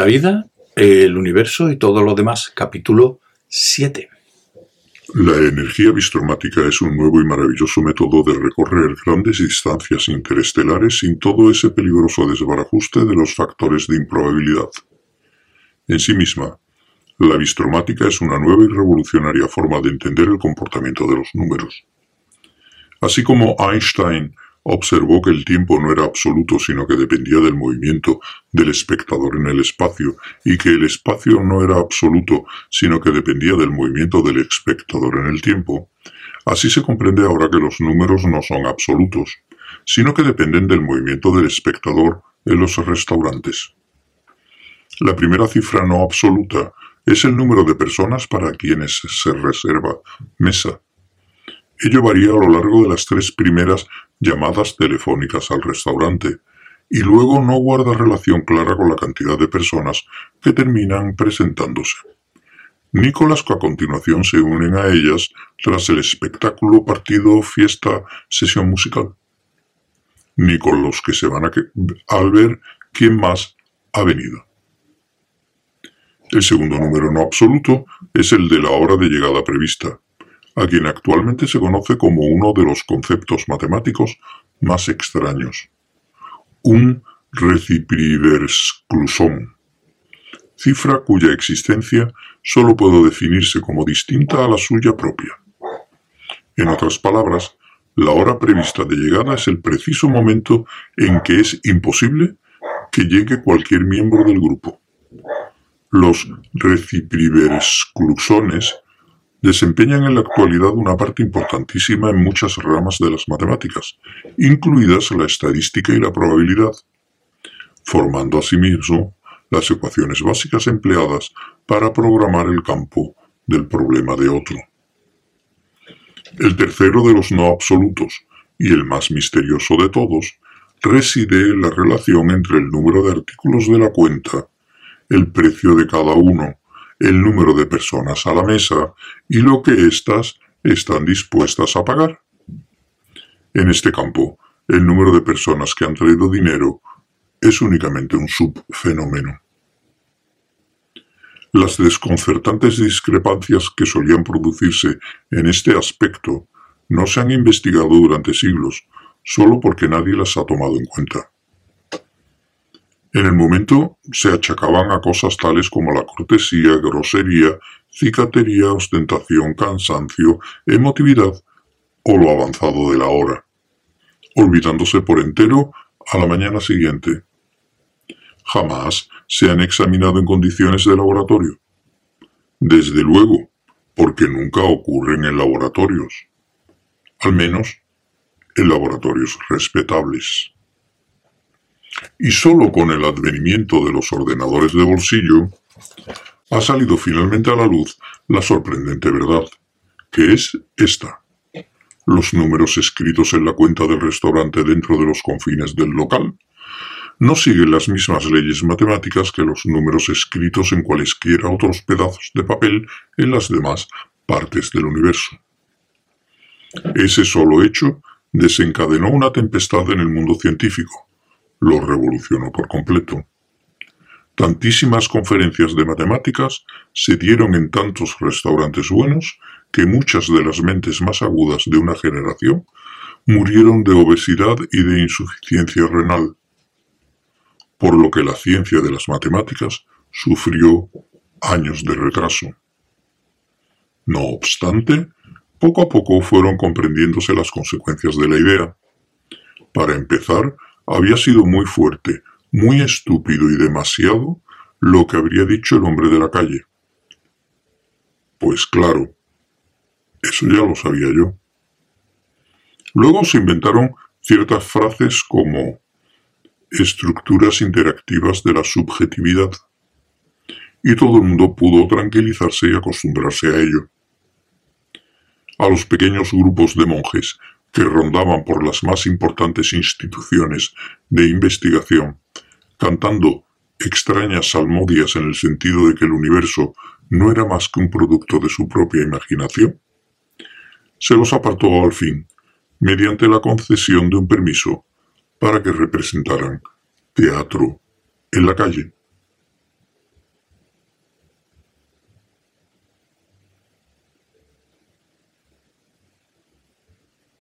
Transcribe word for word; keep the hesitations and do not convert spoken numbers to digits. La vida, el universo y todo lo demás. Capítulo siete. La energía bistromática es un nuevo y maravilloso método de recorrer grandes distancias interestelares sin todo ese peligroso desbarajuste de los factores de improbabilidad. En sí misma, la bistromática es una nueva y revolucionaria forma de entender el comportamiento de los números. Así como Einstein observó que el tiempo no era absoluto, sino que dependía del movimiento del espectador en el espacio, y que el espacio no era absoluto, sino que dependía del movimiento del espectador en el tiempo, así se comprende ahora que los números no son absolutos, sino que dependen del movimiento del espectador en los restaurantes. La primera cifra no absoluta es el número de personas para quienes se reserva mesa. Ello varía a lo largo de las tres primeras llamadas telefónicas al restaurante, y luego no guarda relación clara con la cantidad de personas que terminan presentándose, ni con las que a continuación se unen a ellas tras el espectáculo, partido, fiesta, sesión musical, ni con los que se van a que, al ver quién más ha venido. El segundo número no absoluto es el de la hora de llegada prevista, a quien actualmente se conoce como uno de los conceptos matemáticos más extraños, un recipriversclusón, cifra cuya existencia solo puede definirse como distinta a la suya propia. En otras palabras, la hora prevista de llegada es el preciso momento en que es imposible que llegue cualquier miembro del grupo. Los recipriversclusones desempeñan en la actualidad una parte importantísima en muchas ramas de las matemáticas, incluidas la estadística y la probabilidad, formando asimismo las ecuaciones básicas empleadas para programar el campo del problema de otro. El tercero de los no absolutos, y el más misterioso de todos, reside en la relación entre el número de artículos de la cuenta, el precio de cada uno, el número de personas a la mesa y lo que éstas están dispuestas a pagar. En este campo, el número de personas que han traído dinero es únicamente un subfenómeno. Las desconcertantes discrepancias que solían producirse en este aspecto no se han investigado durante siglos, solo porque nadie las ha tomado en cuenta. En el momento se achacaban a cosas tales como la cortesía, grosería, cicatería, ostentación, cansancio, emotividad o lo avanzado de la hora, olvidándose por entero a la mañana siguiente. Jamás se han examinado en condiciones de laboratorio. Desde luego, porque nunca ocurren en laboratorios, al menos en laboratorios respetables. Y solo con el advenimiento de los ordenadores de bolsillo ha salido finalmente a la luz la sorprendente verdad, que es esta. Los números escritos en la cuenta del restaurante dentro de los confines del local no siguen las mismas leyes matemáticas que los números escritos en cualesquiera otros pedazos de papel en las demás partes del universo. Ese solo hecho desencadenó una tempestad en el mundo científico. Lo revolucionó por completo. Tantísimas conferencias de matemáticas se dieron en tantos restaurantes buenos que muchas de las mentes más agudas de una generación murieron de obesidad y de insuficiencia renal, por lo que la ciencia de las matemáticas sufrió años de retraso. No obstante, poco a poco fueron comprendiéndose las consecuencias de la idea. Para empezar, había sido muy fuerte, muy estúpido y demasiado lo que habría dicho el hombre de la calle. Pues claro, eso ya lo sabía yo. Luego se inventaron ciertas frases como estructuras interactivas de la subjetividad, y todo el mundo pudo tranquilizarse y acostumbrarse a ello. A los pequeños grupos de monjes que rondaban por las más importantes instituciones de investigación, cantando extrañas salmodias en el sentido de que el universo no era más que un producto de su propia imaginación, se los apartó al fin, mediante la concesión de un permiso para que representaran teatro en la calle.